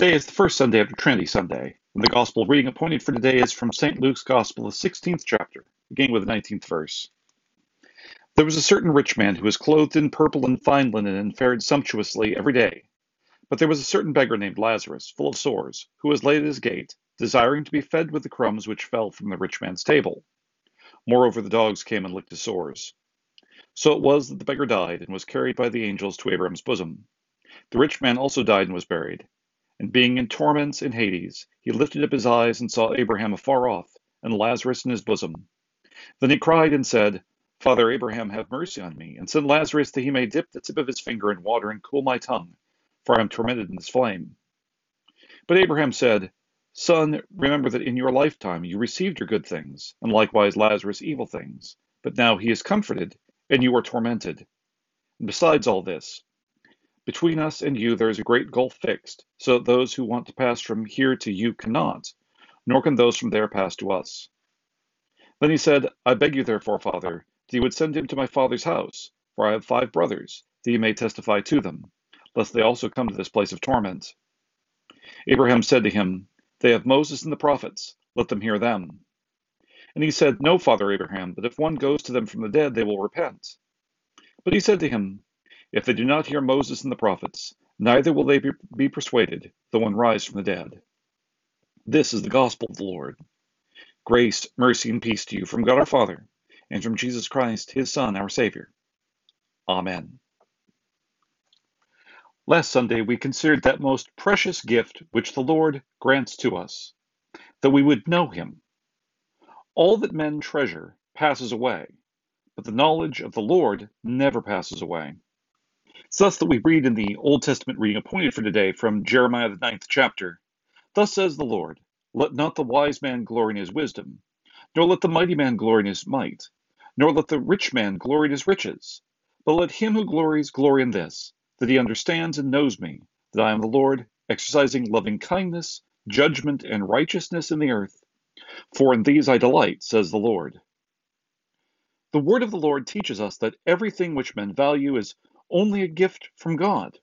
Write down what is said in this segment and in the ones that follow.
Today is the first Sunday after Trinity Sunday, and the Gospel reading appointed for today is from St. Luke's Gospel, the 16th chapter, beginning with the 19th verse. There was a certain rich man who was clothed in purple and fine linen and fared sumptuously every day. But there was a certain beggar named Lazarus, full of sores, who was laid at his gate, desiring to be fed with the crumbs which fell from the rich man's table. Moreover, the dogs came and licked his sores. So it was that the beggar died and was carried by the angels to Abraham's bosom. The rich man also died and was buried. And being in torments in Hades, he lifted up his eyes and saw Abraham afar off, and Lazarus in his bosom. Then he cried and said, Father Abraham, have mercy on me, and send Lazarus that he may dip the tip of his finger in water and cool my tongue, for I am tormented in this flame. But Abraham said, Son, remember that in your lifetime you received your good things, and likewise Lazarus evil things, but now he is comforted, and you are tormented. And besides all this, between us and you there is a great gulf fixed, so that those who want to pass from here to you cannot, nor can those from there pass to us. Then he said, I beg you therefore, Father, that you would send him to my father's house, for I have 5 brothers, that he may testify to them, lest they also come to this place of torment. Abraham said to him, They have Moses and the prophets, let them hear them. And he said, No, Father Abraham, but if one goes to them from the dead, they will repent. But he said to him, If they do not hear Moses and the prophets, neither will they be persuaded, though one rise from the dead. This is the gospel of the Lord. Grace, mercy, and peace to you from God our Father, and from Jesus Christ, his Son, our Savior. Amen. Last Sunday, we considered that most precious gift which the Lord grants to us, that we would know him. All that men treasure passes away, but the knowledge of the Lord never passes away. It's thus that we read in the Old Testament reading appointed for today from Jeremiah the 9th chapter. Thus says the Lord, Let not the wise man glory in his wisdom, nor let the mighty man glory in his might, nor let the rich man glory in his riches, but let him who glories glory in this, that he understands and knows me, that I am the Lord, exercising loving kindness, judgment, and righteousness in the earth. For in these I delight, says the Lord. The word of the Lord teaches us that everything which men value is only a gift from God.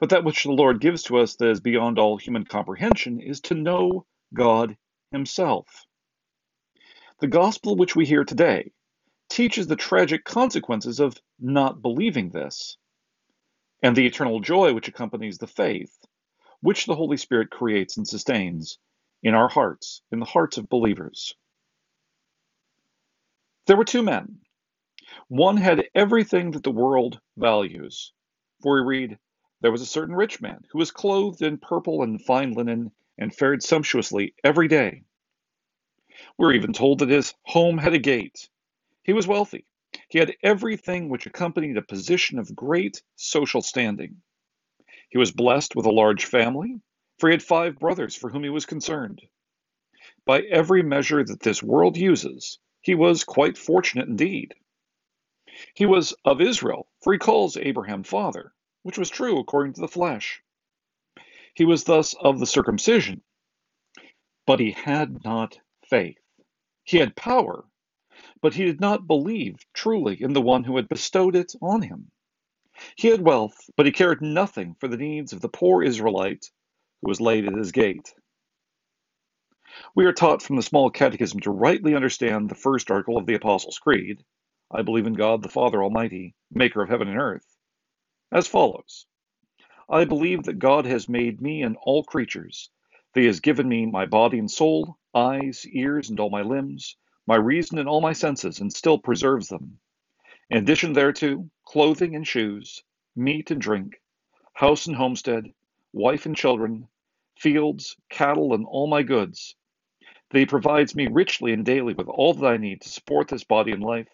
But that which the Lord gives to us that is beyond all human comprehension is to know God himself. The gospel which we hear today teaches the tragic consequences of not believing this, and the eternal joy which accompanies the faith, which the Holy Spirit creates and sustains in our hearts, in the hearts of believers. There were 2 men. One had everything that the world values. For we read, There was a certain rich man who was clothed in purple and fine linen and fared sumptuously every day. We're even told that his home had a gate. He was wealthy. He had everything which accompanied a position of great social standing. He was blessed with a large family, for he had 5 brothers for whom he was concerned. By every measure that this world uses, he was quite fortunate indeed. He was of Israel, for he calls Abraham father, which was true according to the flesh. He was thus of the circumcision, but he had not faith. He had power, but he did not believe truly in the one who had bestowed it on him. He had wealth, but he cared nothing for the needs of the poor Israelite who was laid at his gate. We are taught from the Small Catechism to rightly understand the first article of the Apostles' Creed, I believe in God, the Father Almighty, maker of heaven and earth, as follows. I believe that God has made me and all creatures, that he has given me my body and soul, eyes, ears, and all my limbs, my reason and all my senses, and still preserves them. In addition thereto, clothing and shoes, meat and drink, house and homestead, wife and children, fields, cattle, and all my goods, that he provides me richly and daily with all that I need to support this body and life,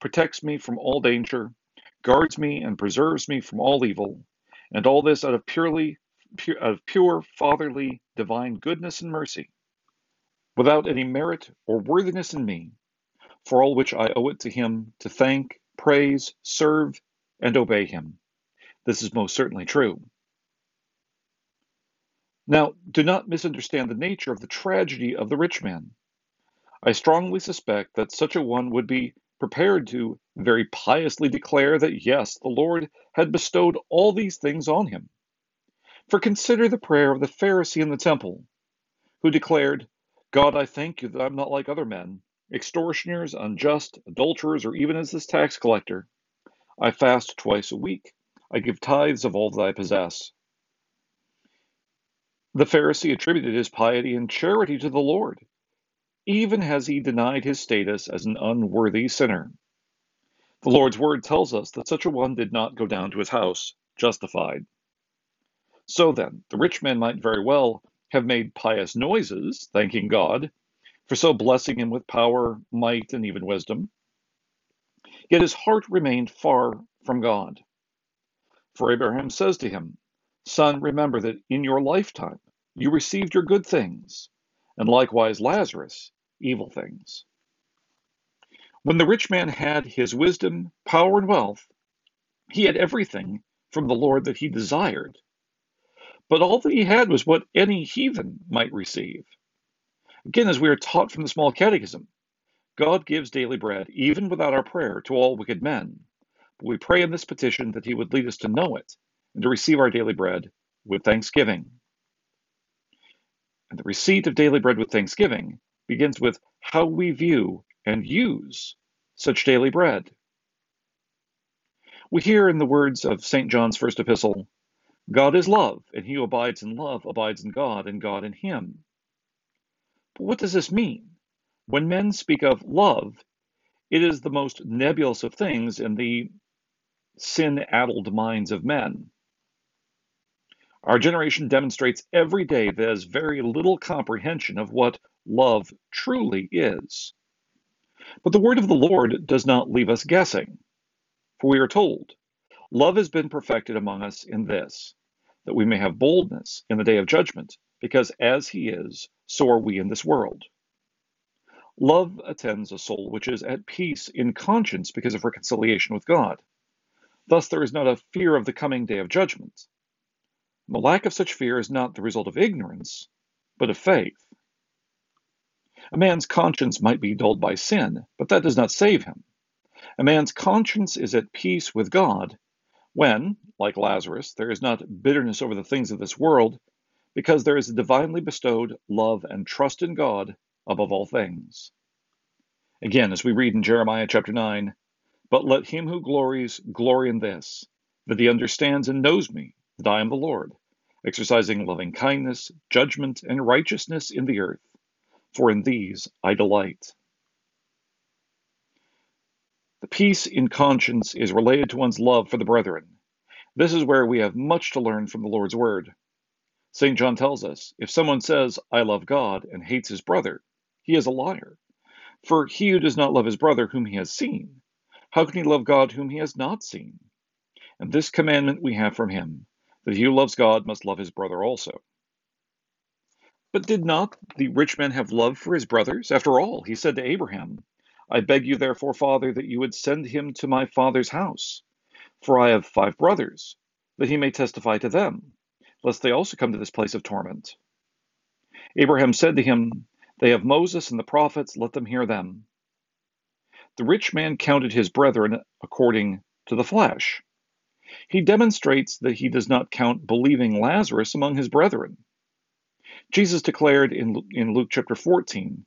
protects me from all danger, guards me and preserves me from all evil, and all this out of pure fatherly divine goodness and mercy, without any merit or worthiness in me, for all which I owe it to him to thank, praise, serve, and obey him. This is most certainly true. Now, do not misunderstand the nature of the tragedy of the rich man. I strongly suspect that such a one would be prepared to very piously declare that, yes, the Lord had bestowed all these things on him. For consider the prayer of the Pharisee in the temple, who declared, God, I thank you that I'm not like other men, extortioners, unjust, adulterers, or even as this tax collector. I fast twice a week. I give tithes of all that I possess. The Pharisee attributed his piety and charity to the Lord, even as he denied his status as an unworthy sinner. The Lord's word tells us that such a one did not go down to his house justified. So then, the rich man might very well have made pious noises, thanking God, for so blessing him with power, might, and even wisdom. Yet his heart remained far from God. For Abraham says to him, Son, remember that in your lifetime you received your good things, and likewise Lazarus, evil things. When the rich man had his wisdom, power, and wealth, he had everything from the Lord that he desired. But all that he had was what any heathen might receive. Again, as we are taught from the Small Catechism, God gives daily bread, even without our prayer, to all wicked men. But we pray in this petition that he would lead us to know it and to receive our daily bread with thanksgiving. And the receipt of daily bread with thanksgiving begins with how we view and use such daily bread. We hear in the words of St. John's first epistle, God is love, and he who abides in love abides in God, and God in him. But what does this mean? When men speak of love, it is the most nebulous of things in the sin-addled minds of men. Our generation demonstrates every day there's very little comprehension of what love truly is. But the word of the Lord does not leave us guessing, for we are told, love has been perfected among us in this, that we may have boldness in the day of judgment, because as he is, so are we in this world. Love attends a soul which is at peace in conscience because of reconciliation with God. Thus there is not a fear of the coming day of judgment. And the lack of such fear is not the result of ignorance, but of faith. A man's conscience might be dulled by sin, but that does not save him. A man's conscience is at peace with God when, like Lazarus, there is not bitterness over the things of this world, because there is a divinely bestowed love and trust in God above all things. Again, as we read in Jeremiah chapter 9, but let him who glories, glory in this, that he understands and knows me, that I am the Lord, exercising loving kindness, judgment, and righteousness in the earth, for in these I delight. The peace in conscience is related to one's love for the brethren. This is where we have much to learn from the Lord's word. St. John tells us, if someone says, I love God, and hates his brother, he is a liar. For he who does not love his brother whom he has seen, how can he love God whom he has not seen? And this commandment we have from him, that he who loves God must love his brother also. But did not the rich man have love for his brothers? After all, he said to Abraham, I beg you, therefore, Father, that you would send him to my father's house, for I have 5 brothers, that he may testify to them, lest they also come to this place of torment. Abraham said to him, They have Moses and the prophets, let them hear them. The rich man counted his brethren according to the flesh. He demonstrates that he does not count believing Lazarus among his brethren. Jesus declared in Luke chapter 14,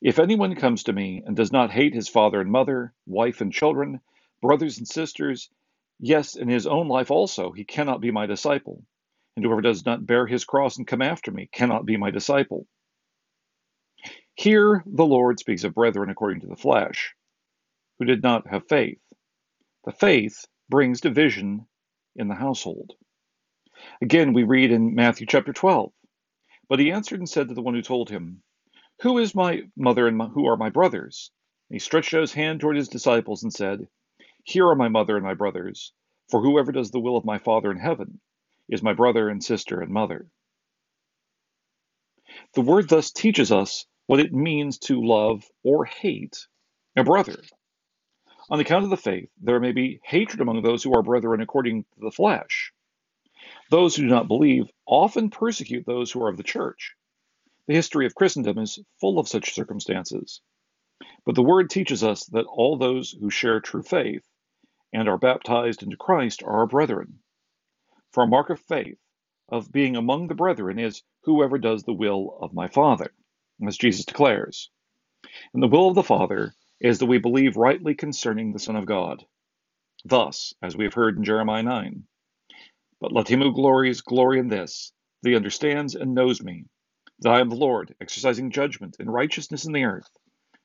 If anyone comes to me and does not hate his father and mother, wife and children, brothers and sisters, yes, in his own life also, he cannot be my disciple. And whoever does not bear his cross and come after me cannot be my disciple. Here the Lord speaks of brethren according to the flesh, who did not have faith. The faith brings division in the household. Again, we read in Matthew chapter 12, But he answered and said to the one who told him, Who is my mother and who are my brothers? And he stretched out his hand toward his disciples and said, Here are my mother and my brothers, for whoever does the will of my Father in heaven is my brother and sister and mother. The word thus teaches us what it means to love or hate a brother. On account of the faith, there may be hatred among those who are brethren according to the flesh. Those who do not believe often persecute those who are of the church. The history of Christendom is full of such circumstances. But the Word teaches us that all those who share true faith and are baptized into Christ are our brethren. For a mark of faith of being among the brethren is whoever does the will of my Father, as Jesus declares. And the will of the Father is that we believe rightly concerning the Son of God. Thus, as we have heard in Jeremiah 9, but let him who glories glory in this, that he understands and knows me, that I am the Lord, exercising judgment and righteousness in the earth,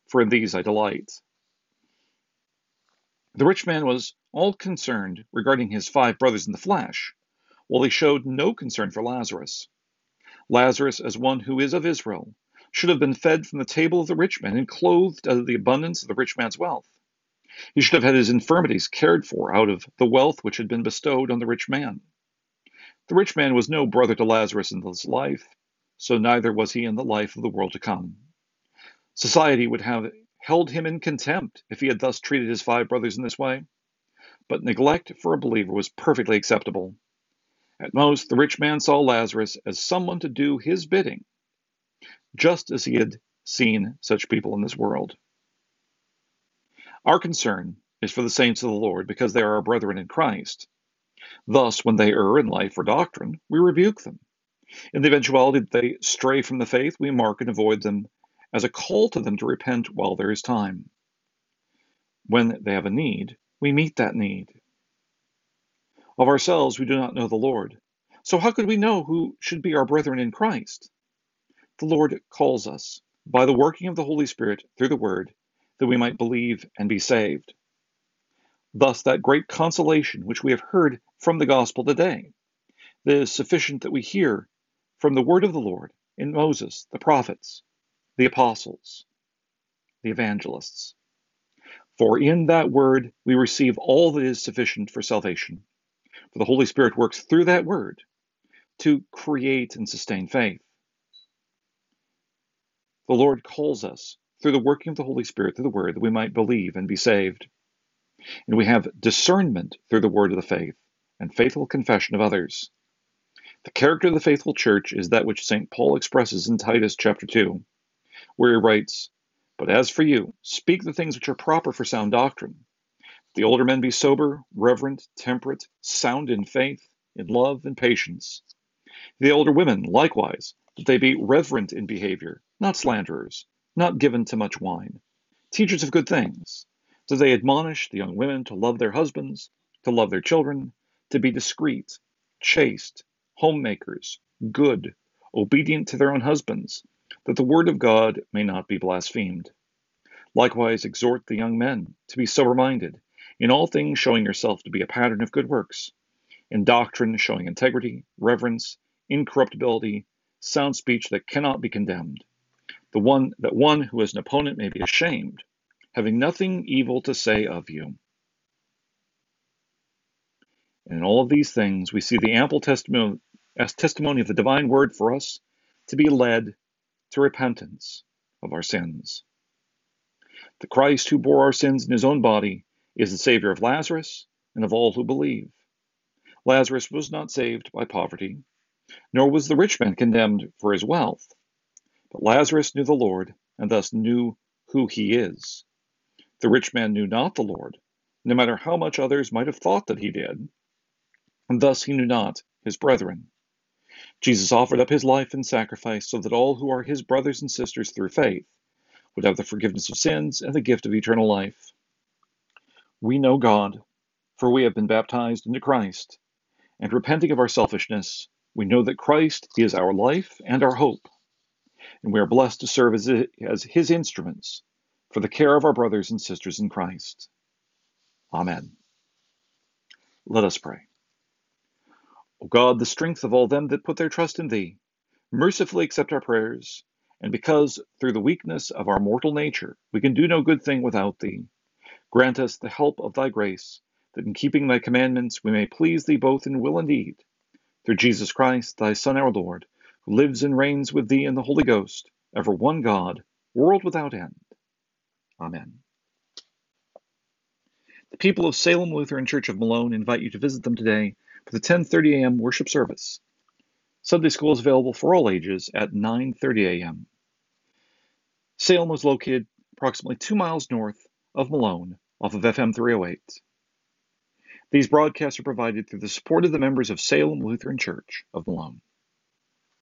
for in these I delight. The rich man was all concerned regarding his five brothers in the flesh, while he showed no concern for Lazarus. Lazarus, as one who is of Israel, should have been fed from the table of the rich man and clothed out of the abundance of the rich man's wealth. He should have had his infirmities cared for out of the wealth which had been bestowed on the rich man. The rich man was no brother to Lazarus in this life, so neither was he in the life of the world to come. Society would have held him in contempt if he had thus treated his five brothers in this way, but neglect for a believer was perfectly acceptable. At most, the rich man saw Lazarus as someone to do his bidding, just as he had seen such people in this world. Our concern is for the saints of the Lord because they are our brethren in Christ. Thus, when they err in life or doctrine, we rebuke them. In the eventuality that they stray from the faith, we mark and avoid them as a call to them to repent while there is time. When they have a need, we meet that need. Of ourselves, we do not know the Lord. So how could we know who should be our brethren in Christ? The Lord calls us by the working of the Holy Spirit through the Word, that we might believe and be saved. Thus, that great consolation which we have heard from the gospel today, that is sufficient that we hear from the word of the Lord in Moses, the prophets, the apostles, the evangelists. For in that word we receive all that is sufficient for salvation. For the Holy Spirit works through that word to create and sustain faith. The Lord calls us through the working of the Holy Spirit, through the Word, that we might believe and be saved. And we have discernment through the word of the faith and faithful confession of others. The character of the faithful church is that which St. Paul expresses in Titus chapter 2, where he writes, "But as for you, speak the things which are proper for sound doctrine. The older men be sober, reverent, temperate, sound in faith, in love, and patience. The older women, likewise, that they be reverent in behavior, not slanderers, not given to much wine, teachers of good things, so they admonish the young women to love their husbands, to love their children, to be discreet, chaste, homemakers, good, obedient to their own husbands, that the word of God may not be blasphemed. Likewise exhort the young men to be sober-minded, in all things showing yourself to be a pattern of good works, in doctrine showing integrity, reverence, incorruptibility, sound speech that cannot be condemned, that one who is an opponent may be ashamed, having nothing evil to say of you." And in all of these things, we see the ample testimony of the divine word for us to be led to repentance of our sins. The Christ who bore our sins in his own body is the Savior of Lazarus and of all who believe. Lazarus was not saved by poverty, nor was the rich man condemned for his wealth. But Lazarus knew the Lord, and thus knew who he is. The rich man knew not the Lord, no matter how much others might have thought that he did, and thus he knew not his brethren. Jesus offered up his life in sacrifice so that all who are his brothers and sisters through faith would have the forgiveness of sins and the gift of eternal life. We know God, for we have been baptized into Christ, and repenting of our selfishness, we know that Christ is our life and our hope. And we are blessed to serve as his instruments for the care of our brothers and sisters in Christ. Amen. Let us pray. O God, the strength of all them that put their trust in thee, mercifully accept our prayers, and because through the weakness of our mortal nature we can do no good thing without thee, grant us the help of thy grace, that in keeping thy commandments we may please thee both in will and deed. Through Jesus Christ, thy Son, our Lord, lives and reigns with thee in the Holy Ghost, ever one God, world without end. Amen. The people of Salem Lutheran Church of Malone invite you to visit them today for the 10:30 a.m. worship service. Sunday school is available for all ages at 9:30 a.m. Salem was located approximately 2 miles north of Malone off of FM 308. These broadcasts are provided through the support of the members of Salem Lutheran Church of Malone.